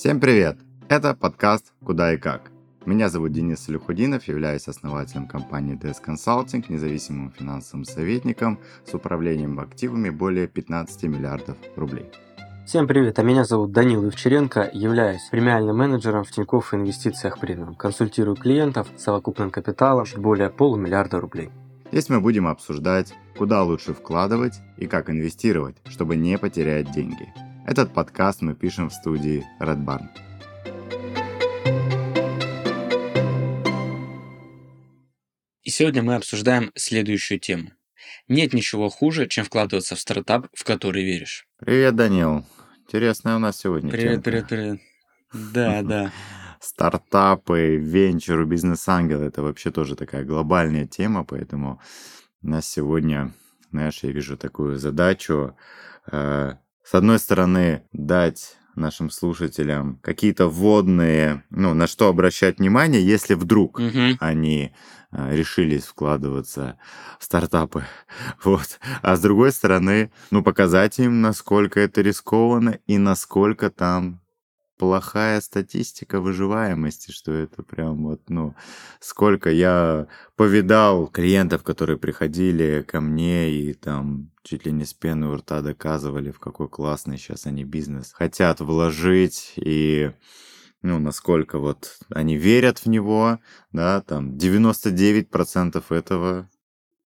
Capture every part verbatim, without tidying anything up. Всем привет! Это подкаст «Куда и как». Меня зовут Денис Саляхутдинов, являюсь основателем компании ди эс Consulting, независимым финансовым советником с управлением активами более пятнадцати миллиардов рублей. Всем привет, а меня зовут Данил Вивчаренко, являюсь премиальным менеджером в Тинькофф Инвестициях Премиум, консультирую клиентов с совокупным капиталом более полумиллиарда рублей. Здесь мы будем обсуждать, куда лучше вкладывать и как инвестировать, чтобы не потерять деньги. Этот подкаст мы пишем в студии RedBand. И сегодня мы обсуждаем следующую тему. Нет ничего хуже, чем вкладываться в стартап, в который веришь. Привет, Данил. Интересная у нас сегодня привет, тема. Привет, привет, привет. Да, да. Стартапы, венчуры, бизнес-ангелы – это вообще тоже такая глобальная тема, поэтому у нас сегодня, знаешь, я вижу такую задачу. Э, с одной стороны, дать нашим слушателям какие-то вводные, ну, на что обращать внимание, если вдруг mm-hmm. они э, решились вкладываться в стартапы. Вот. А с другой стороны, ну, показать им, насколько это рискованно и насколько там плохая статистика выживаемости, что это прям вот, ну, сколько я повидал клиентов, которые приходили ко мне и там чуть ли не с пены у рта доказывали, в какой классный сейчас они бизнес хотят вложить и, ну, насколько вот они верят в него, да, там девяносто девять процентов этого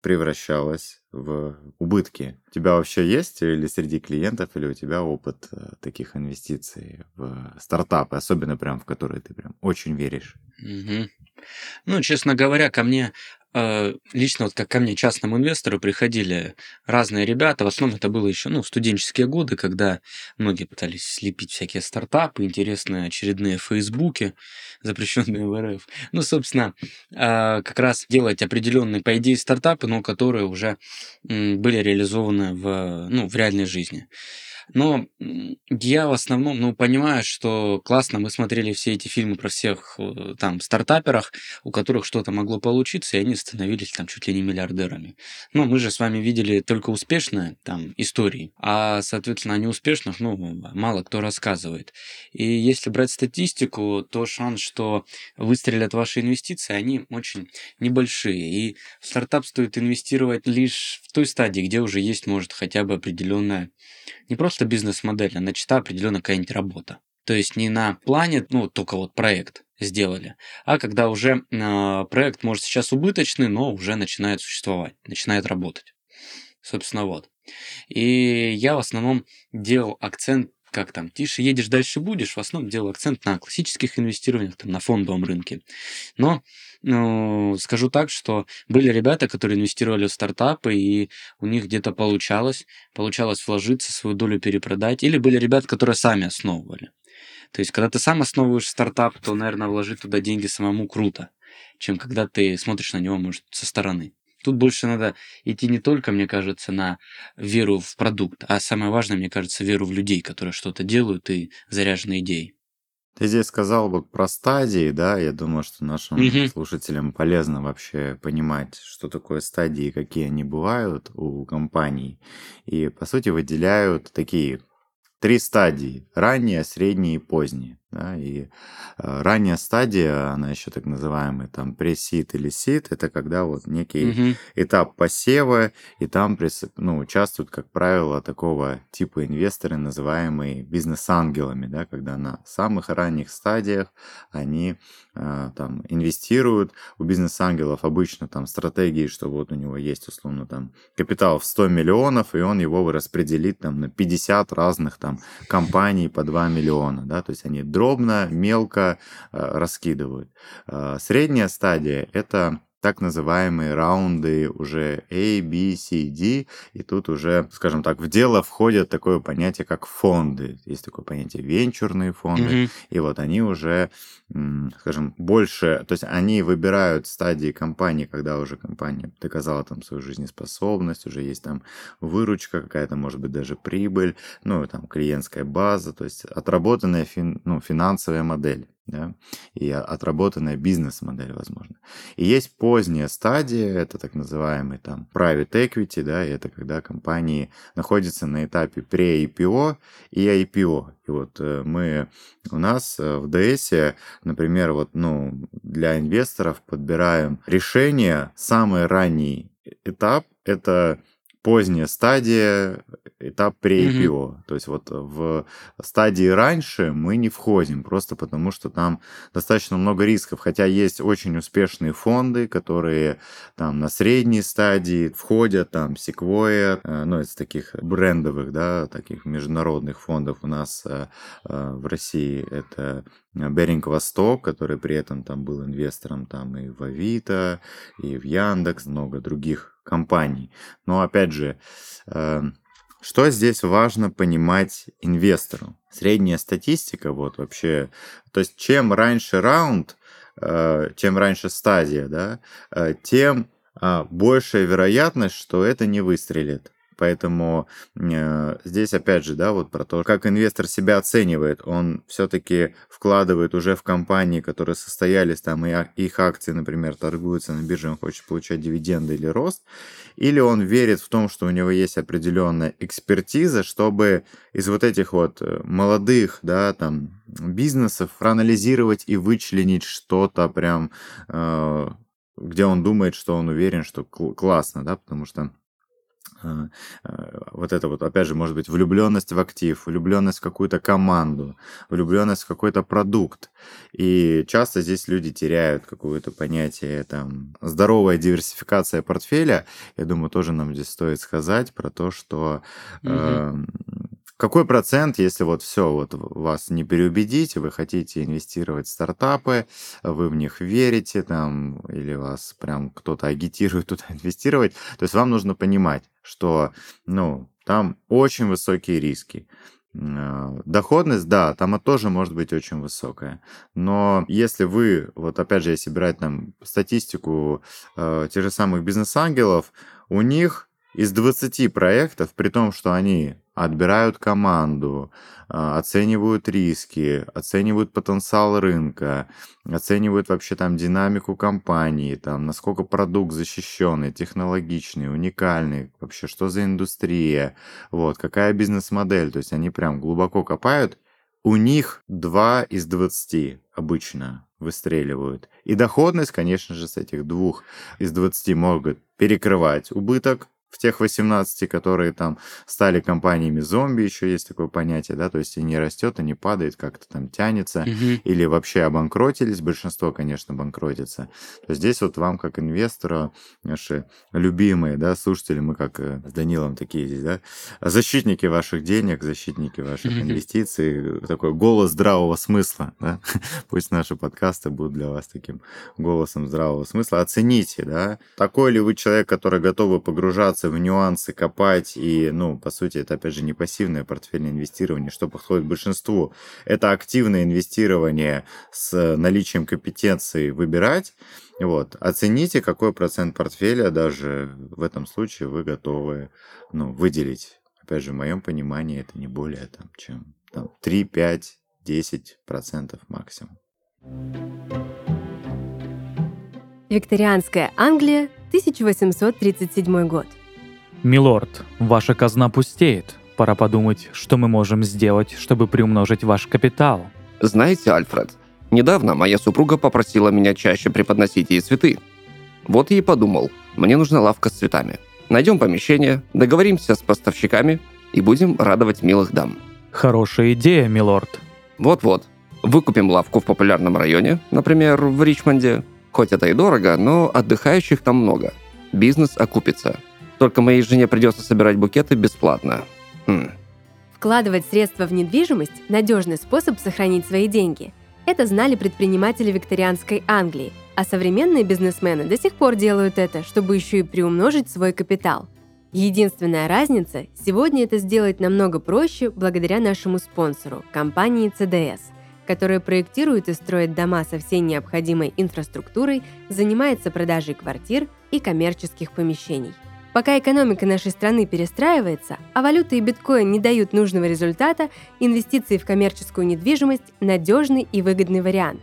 превращалось в убытки. У тебя вообще есть или среди клиентов, или у тебя опыт таких инвестиций в стартапы, особенно прям в которые ты прям очень веришь? Угу. Ну, честно говоря, ко мне лично, вот как ко мне, частному инвестору, приходили разные ребята. В основном это было еще, ну, студенческие годы, когда многие пытались слепить всякие стартапы, интересные очередные фейсбуки, запрещенные в эр эф. Ну, собственно, как раз делать определенные, по идее, стартапы, но которые уже были реализованы в, ну, в реальной жизни. Но я в основном, ну, понимаю, что классно, мы смотрели все эти фильмы про всех там стартаперах, у которых что-то могло получиться, и они становились там чуть ли не миллиардерами. Но мы же с вами видели только успешные там истории, а, соответственно, о неуспешных, ну, мало кто рассказывает. И если брать статистику, то шанс, что выстрелят ваши инвестиции, они очень небольшие. И в стартап стоит инвестировать лишь в той стадии, где уже есть, может, хотя бы определенная, не просто бизнес-модель, а начата определенно какая-нибудь работа. То есть не на плане, ну, только вот проект сделали, а когда уже э, проект, может, сейчас убыточный, но уже начинает существовать, начинает работать. Собственно, вот. И я в основном делал акцент, как там, тише едешь, дальше будешь, в основном делал акцент на классических инвестированиях, там, на фондовом рынке. Но ну, скажу так, что были ребята, которые инвестировали в стартапы, и у них где-то получалось, получалось вложиться, свою долю перепродать, или были ребята, которые сами основывали. То есть, когда ты сам основываешь стартап, то, наверное, вложить туда деньги самому круто, чем когда ты смотришь на него, может, со стороны. Тут больше надо идти не только, мне кажется, на веру в продукт, а самое важное, мне кажется, веру в людей, которые что-то делают и заряжены идеей. Ты здесь сказал бы про стадии, да, я думаю, что нашим mm-hmm. слушателям полезно вообще понимать, что такое стадии, какие они бывают у компаний, и, по сути, выделяют такие три стадии: ранняя, средняя и поздняя. Да, и ранняя стадия, она еще так называемая там пресид или сид, это когда вот некий mm-hmm. этап посева, и там присып, ну, участвуют, как правило, такого типа инвесторы, называемые бизнес-ангелами, да, когда на самых ранних стадиях они э, там инвестируют. У бизнес-ангелов обычно там стратегии, что вот у него есть условно там капитал в сто миллионов, и он его распределит там на пятьдесят разных там компаний по два миллиона, да, то есть они дробно, мелко э, раскидывают. Э, средняя стадия – это так называемые раунды уже A, B, C, D, и тут уже, скажем так, в дело входит такое понятие, как фонды. Есть такое понятие венчурные фонды, mm-hmm. и вот они уже, скажем, больше, то есть они выбирают стадии компании, когда уже компания доказала там свою жизнеспособность, уже есть там выручка какая-то, может быть, даже прибыль, ну, там клиентская база, то есть отработанная фин, ну, финансовая модель. да, и отработанная бизнес-модель, возможно. И есть поздняя стадия, это так называемый там private equity, да, и это когда компании находятся на этапе пре-ай пи о и ай пи о. И вот мы у нас в ди эс, например, вот, ну, для инвесторов подбираем решение, самый ранний этап – это поздняя стадия, этап пре-ай пи о. Mm-hmm. То есть вот в стадии раньше мы не входим, просто потому что там достаточно много рисков. Хотя есть очень успешные фонды, которые там на средней стадии входят, там Sequoia, ну, из таких брендовых, да, таких международных фондов у нас в России это Беринг-Восток, который при этом там был инвестором там и в Авито, и в Яндекс, много других компаний. Но опять же, э, что здесь важно понимать инвестору? Средняя статистика, вот вообще, то есть чем раньше раунд, э, чем раньше стадия, да, э, тем э, большая вероятность, что это не выстрелит. Поэтому э, здесь опять же, да, вот про то, как инвестор себя оценивает, он все-таки вкладывает уже в компании, которые состоялись, там и их акции, например, торгуются на бирже, он хочет получать дивиденды или рост, или он верит в том, что у него есть определенная экспертиза, чтобы из вот этих вот молодых, да, там бизнесов проанализировать и вычленить что-то прям, э, где он думает, что он уверен, что классно, да, потому что вот это вот, опять же, может быть, влюбленность в актив, влюбленность в какую-то команду, влюбленность в какой-то продукт. И часто здесь люди теряют какое-то понятие, там, здоровая диверсификация портфеля. Я думаю, тоже нам здесь стоит сказать про то, что... Mm-hmm. Э- Какой процент, если вот все, вот вас не переубедить, вы хотите инвестировать в стартапы, вы в них верите, там, или вас прям кто-то агитирует туда инвестировать, то есть вам нужно понимать, что, ну, там очень высокие риски. Доходность, да, там тоже может быть очень высокая, но если вы, вот опять же, если брать там статистику э, тех же самых бизнес-ангелов, у них из двадцати проектов, при том, что они отбирают команду, оценивают риски, оценивают потенциал рынка, оценивают вообще там динамику компании, там, насколько продукт защищенный, технологичный, уникальный, вообще что за индустрия, вот, какая бизнес-модель. То есть они прям глубоко копают. У них два из двадцати обычно выстреливают. И доходность, конечно же, с этих двух из двадцати могут перекрывать убыток в тех восемнадцати, которые там стали компаниями зомби, еще есть такое понятие, да, то есть и не растет, и не падает, как-то там тянется, угу. Или вообще обанкротились, большинство, конечно, банкротится. То есть здесь вот вам, как инвестору, наши любимые, да, слушатели, мы как с Данилом такие здесь, да, защитники ваших денег, защитники ваших угу. инвестиций, такой голос здравого смысла, да, пусть наши подкасты будут для вас таким голосом здравого смысла, оцените, да, такой ли вы человек, который готовы погружаться в нюансы, копать, и, ну, по сути, это, опять же, не пассивное портфельное инвестирование, что подходит большинству. Это активное инвестирование с наличием компетенции выбирать. Вот. Оцените, какой процент портфеля даже в этом случае вы готовы, ну, выделить. Опять же, в моем понимании это не более, там, чем там, три, пять, десять процентов максимум. Викторианская Англия, тысяча восемьсот тридцать седьмой год. Милорд, ваша казна пустеет. Пора подумать, что мы можем сделать, чтобы приумножить ваш капитал. Знаете, Альфред, недавно моя супруга попросила меня чаще преподносить ей цветы. Вот я и подумал, мне нужна лавка с цветами. Найдем помещение, договоримся с поставщиками и будем радовать милых дам. Хорошая идея, милорд. Вот-вот. Выкупим лавку в популярном районе, например, в Ричмонде. Хоть это и дорого, но отдыхающих там много. Бизнес окупится. Только моей жене придется собирать букеты бесплатно. Хм. Вкладывать средства в недвижимость – надежный способ сохранить свои деньги. Это знали предприниматели викторианской Англии, а современные бизнесмены до сих пор делают это, чтобы еще и приумножить свой капитал. Единственная разница – сегодня это сделать намного проще благодаря нашему спонсору – компании си ди эс, которая проектирует и строит дома со всей необходимой инфраструктурой, занимается продажей квартир и коммерческих помещений. Пока экономика нашей страны перестраивается, а валюта и биткоин не дают нужного результата, инвестиции в коммерческую недвижимость – надежный и выгодный вариант.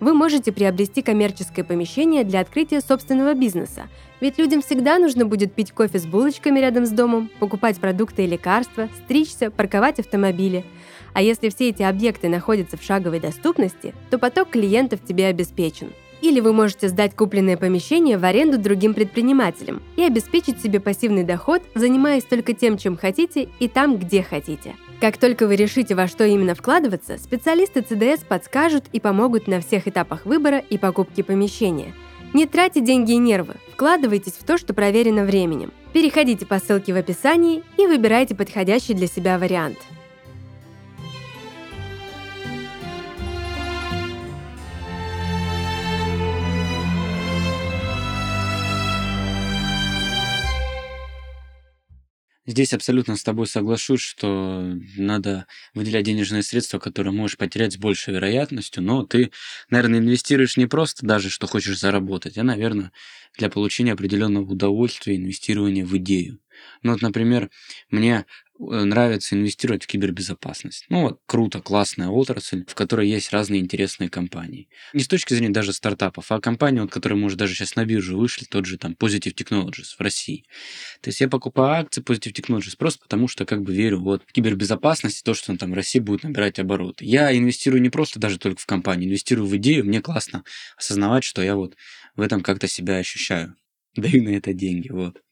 Вы можете приобрести коммерческое помещение для открытия собственного бизнеса, ведь людям всегда нужно будет пить кофе с булочками рядом с домом, покупать продукты и лекарства, стричься, парковать автомобили. А если все эти объекты находятся в шаговой доступности, то поток клиентов тебе обеспечен. Или вы можете сдать купленное помещение в аренду другим предпринимателям и обеспечить себе пассивный доход, занимаясь только тем, чем хотите, и там, где хотите. Как только вы решите, во что именно вкладываться, специалисты цэ дэ эс подскажут и помогут на всех этапах выбора и покупки помещения. Не тратьте деньги и нервы, вкладывайтесь в то, что проверено временем. Переходите по ссылке в описании и выбирайте подходящий для себя вариант. Здесь абсолютно с тобой соглашусь, что надо выделять денежные средства, которые можешь потерять с большей вероятностью, но ты, наверное, инвестируешь не просто даже, что хочешь заработать, а, наверное, для получения определенного удовольствия инвестирования в идею. Ну вот, например, мне нравится инвестировать в кибербезопасность. Ну вот, круто, классная отрасль, в которой есть разные интересные компании. Не с точки зрения даже стартапов, а компании, вот, которые, может, даже сейчас на биржу вышли, тот же там Positive Technologies в России. То есть я покупаю акции Positive Technologies просто потому, что как бы верю вот, в кибербезопасность и то, что там в России будет набирать обороты. Я инвестирую не просто даже только в компанию, инвестирую в идею. Мне классно осознавать, что я вот в этом как-то себя ощущаю. Даю на это деньги, вот.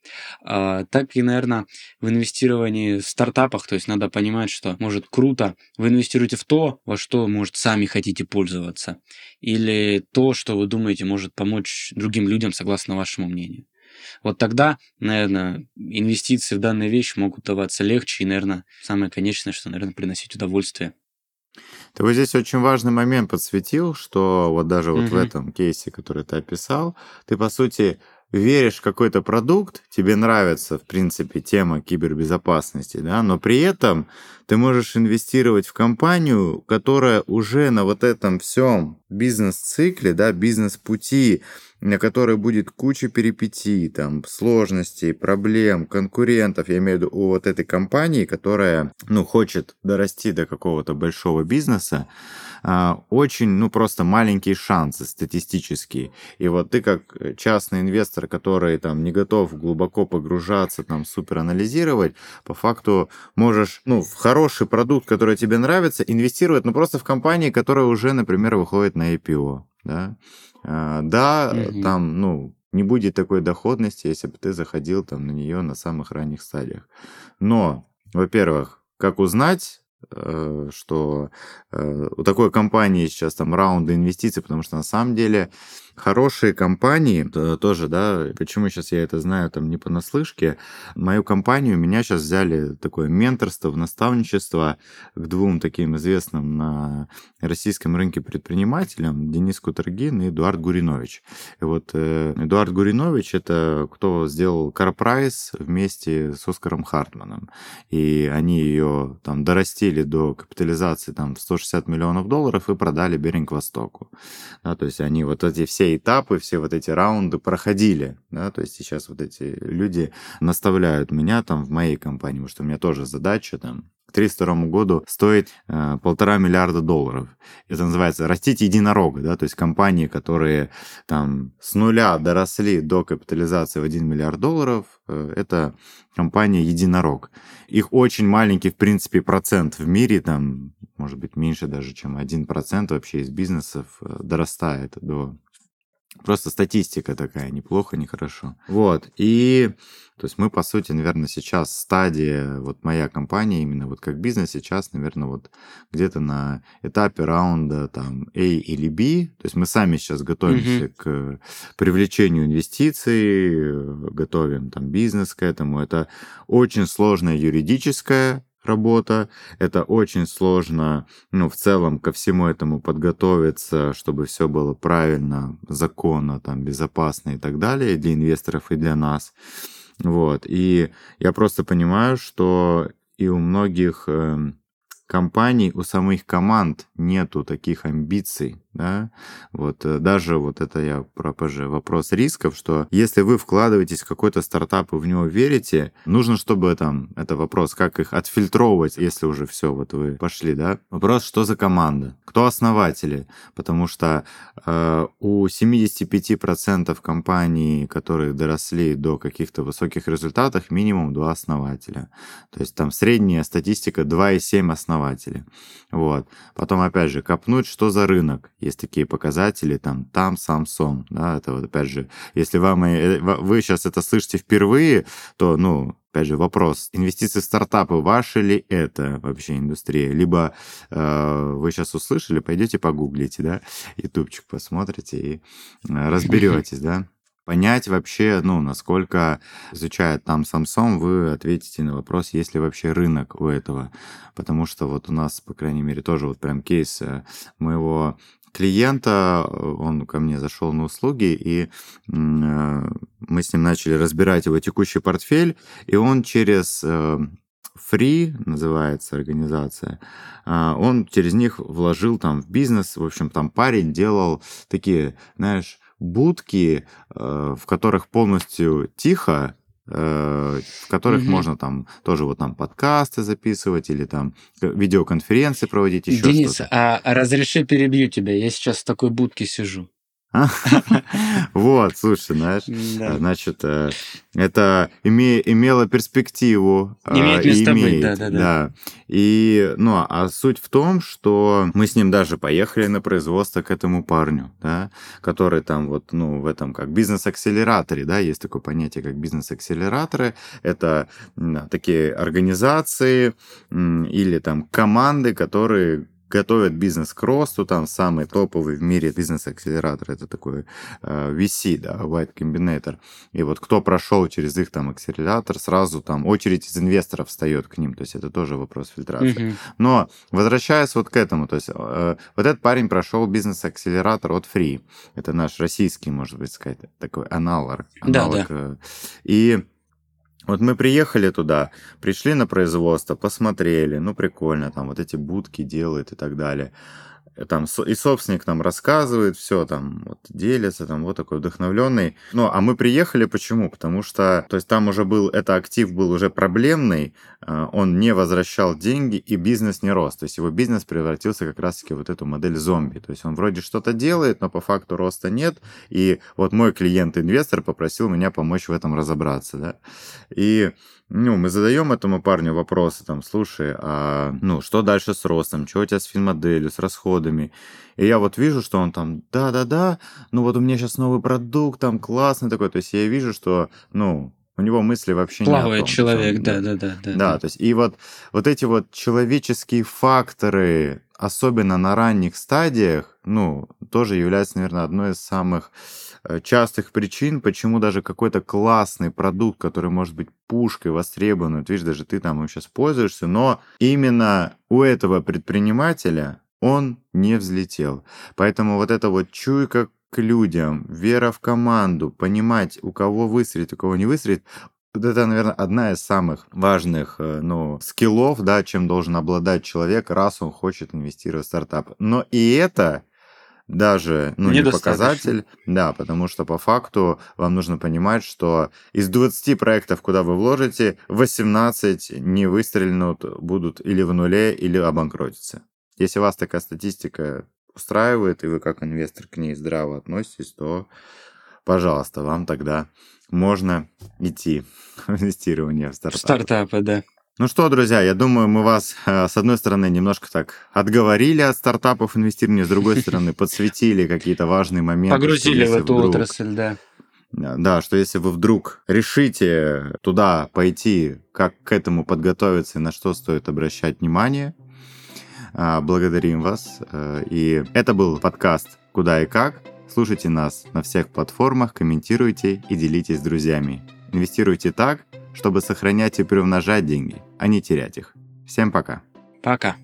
А, так и, наверное, в инвестировании в стартапах, то есть надо понимать, что, может, круто, вы инвестируете в то, во что, может, сами хотите пользоваться, или то, что вы думаете, может помочь другим людям, согласно вашему мнению. Вот тогда, наверное, инвестиции в данные вещи могут даваться легче и, наверное, самое конечное, что, наверное, приносить удовольствие. Ты вот здесь очень важный момент подсветил, что вот даже вот mm-hmm. в этом кейсе, который ты описал, ты, по сути, веришь в какой-то продукт, тебе нравится, в принципе, тема кибербезопасности, да, но при этом ты можешь инвестировать в компанию, которая уже на вот этом всем бизнес-цикле, да, бизнес-пути, на которой будет куча перипетий, там, сложностей, проблем, конкурентов, я имею в виду у вот этой компании, которая, ну, хочет дорасти до какого-то большого бизнеса, очень, ну, просто маленькие шансы статистические. И вот ты как частный инвестор, который там не готов глубоко погружаться, там, суперанализировать, по факту можешь, ну, в хороший продукт, который тебе нравится, инвестировать, ну, просто в компании, которая уже, например, выходит на ай пи о, да. Да, mm-hmm. там, ну, не будет такой доходности, если бы ты заходил там на нее на самых ранних стадиях. Но, во-первых, как узнать, что у такой компании сейчас там раунды инвестиций, потому что на самом деле хорошие компании тоже, да, почему сейчас я это знаю там не понаслышке, мою компанию, меня сейчас взяли такое менторство, в наставничество к двум таким известным на российском рынке предпринимателям, Денис Кутергин и Эдуард Гуринович. И вот Эдуард Гуринович — это кто сделал CarPrice вместе с Оскаром Хартманом, и они ее там дорастили до капитализации там в сто шестьдесят миллионов долларов и продали Беринг-Востоку. Да, то есть они вот эти все этапы, все вот эти раунды проходили. Да, то есть сейчас вот эти люди наставляют меня там в моей компании, потому что у меня тоже задача там к две тысячи тридцать второму году стоит полтора э, миллиарда долларов. Это называется «растить единорога». Да? То есть компании, которые там с нуля доросли до капитализации в один миллиард долларов, э, это компания «Единорог». Их очень маленький, в принципе, процент в мире, там, может быть, меньше даже, чем один процент вообще из бизнесов э, дорастает до... Просто статистика такая, неплохо, нехорошо. Вот, и... То есть мы, по сути, наверное, сейчас стадия, вот моя компания именно вот как бизнес сейчас, наверное, вот где-то на этапе раунда там A или B. То есть мы сами сейчас готовимся mm-hmm. к привлечению инвестиций, готовим там бизнес к этому. Это очень сложная юридическая работа, это очень сложно, ну, в целом ко всему этому подготовиться, чтобы все было правильно, законно, там, безопасно и так далее для инвесторов и для нас. Вот, и я просто понимаю, что и у многих э, компаний, у самих команд нету таких амбиций, Да? Вот, даже вот это я про ПЖ, вопрос рисков, что если вы вкладываетесь в какой-то стартап и в него верите, нужно, чтобы там, это вопрос, как их отфильтровывать, если уже все, вот вы пошли, да? Вопрос, что за команда, кто основатели, потому что э, у семьдесят пять процентов компаний, которые доросли до каких-то высоких результатов, минимум два основателя, то есть там средняя статистика два и семь основателей, вот. Потом, опять же, копнуть, что за рынок. Есть такие показатели, там, там, Samsung, да, это вот, опять же, если вам, вы сейчас это слышите впервые, то, ну, опять же, вопрос, инвестиции в стартапы, ваши ли это вообще индустрия? Либо э, вы сейчас услышали, пойдете погуглите, да, ютубчик посмотрите и разберетесь, да. Понять вообще, ну, насколько, изучая там Samsung, вы ответите на вопрос, есть ли вообще рынок у этого. Потому что вот у нас, по крайней мере, тоже вот прям кейс моего клиента, он ко мне зашел на услуги, и мы с ним начали разбирать его текущий портфель, и он через Free, называется организация, он через них вложил там в бизнес, в общем, там парень делал такие, знаешь, будки, в которых полностью тихо, в которых угу. можно там тоже вот там подкасты записывать или там видеоконференции проводить, еще Денис, что-то. Денис, а разреши перебью тебя, я сейчас в такой будке сижу. Вот, слушай, знаешь, значит, это имело перспективу. Имеет место быть, да-да-да. И, ну, а суть в том, что мы с ним даже поехали на производство к этому парню, да, который там вот, ну, в этом как бизнес-акселераторе, да, есть такое понятие, как бизнес-акселераторы. Это такие организации или там команды, которые готовят бизнес к росту, там самый топовый в мире бизнес-акселератор, это такой ви си, да, Y Combinator. И вот кто прошел через их там акселератор, сразу там очередь из инвесторов встает к ним, то есть это тоже вопрос фильтрации. Угу. Но возвращаясь вот к этому, то есть э, вот этот парень прошел бизнес-акселератор от Free, это наш российский, может быть, сказать, такой аналог. аналог. Да, да. И вот мы приехали туда, пришли на производство, посмотрели, ну, прикольно, там вот эти будки делают и так далее. Там, и собственник нам рассказывает, все там вот, делится, там вот такой вдохновленный. Ну, а мы приехали почему? Потому что, то есть там уже был, это актив был уже проблемный, он не возвращал деньги, и бизнес не рос. То есть его бизнес превратился как раз-таки в вот эту модель зомби. То есть он вроде что-то делает, но по факту роста нет. И вот мой клиент-инвестор попросил меня помочь в этом разобраться, да. И... Ну, мы задаем этому парню вопросы, там, слушай, а, ну, что дальше с ростом, что у тебя с финмоделью, с расходами? И я вот вижу, что он там, да-да-да, ну, вот у меня сейчас новый продукт, там, классный такой, то есть я вижу, что, ну, у него мысли вообще не о том. Плавает человек, да-да-да. Да, то есть и вот, вот эти вот человеческие факторы, особенно на ранних стадиях, ну, тоже является, наверное, одной из самых частых причин, почему даже какой-то классный продукт, который может быть пушкой востребован, вот видишь, даже ты там им сейчас пользуешься, но именно у этого предпринимателя он не взлетел. Поэтому вот эта вот чуйка к людям, вера в команду, понимать, у кого выстрелит, у кого не выстрелит, это, наверное, одна из самых важных, ну, скиллов, да, чем должен обладать человек, раз он хочет инвестировать в стартап. Но и это даже, ну, не показатель, да, потому что по факту вам нужно понимать, что из двадцати проектов, куда вы вложите, восемнадцать не выстрелят, будут или в нуле, или обанкротятся. Если вас такая статистика устраивает, и вы как инвестор к ней здраво относитесь, то, пожалуйста, вам тогда можно идти в инвестирование в стартапы. В стартапы, да. Ну что, друзья, я думаю, мы вас, с одной стороны, немножко так отговорили от стартапов инвестирования, с другой стороны, подсветили какие-то важные моменты. Погрузили в эту отрасль, да. Да, что если вы вдруг решите туда пойти, как к этому подготовиться и на что стоит обращать внимание, благодарим вас. И это был подкаст «Куда и как». Слушайте нас на всех платформах, комментируйте и делитесь с друзьями. Инвестируйте так, чтобы сохранять и приумножать деньги, а не терять их. Всем пока. Пока.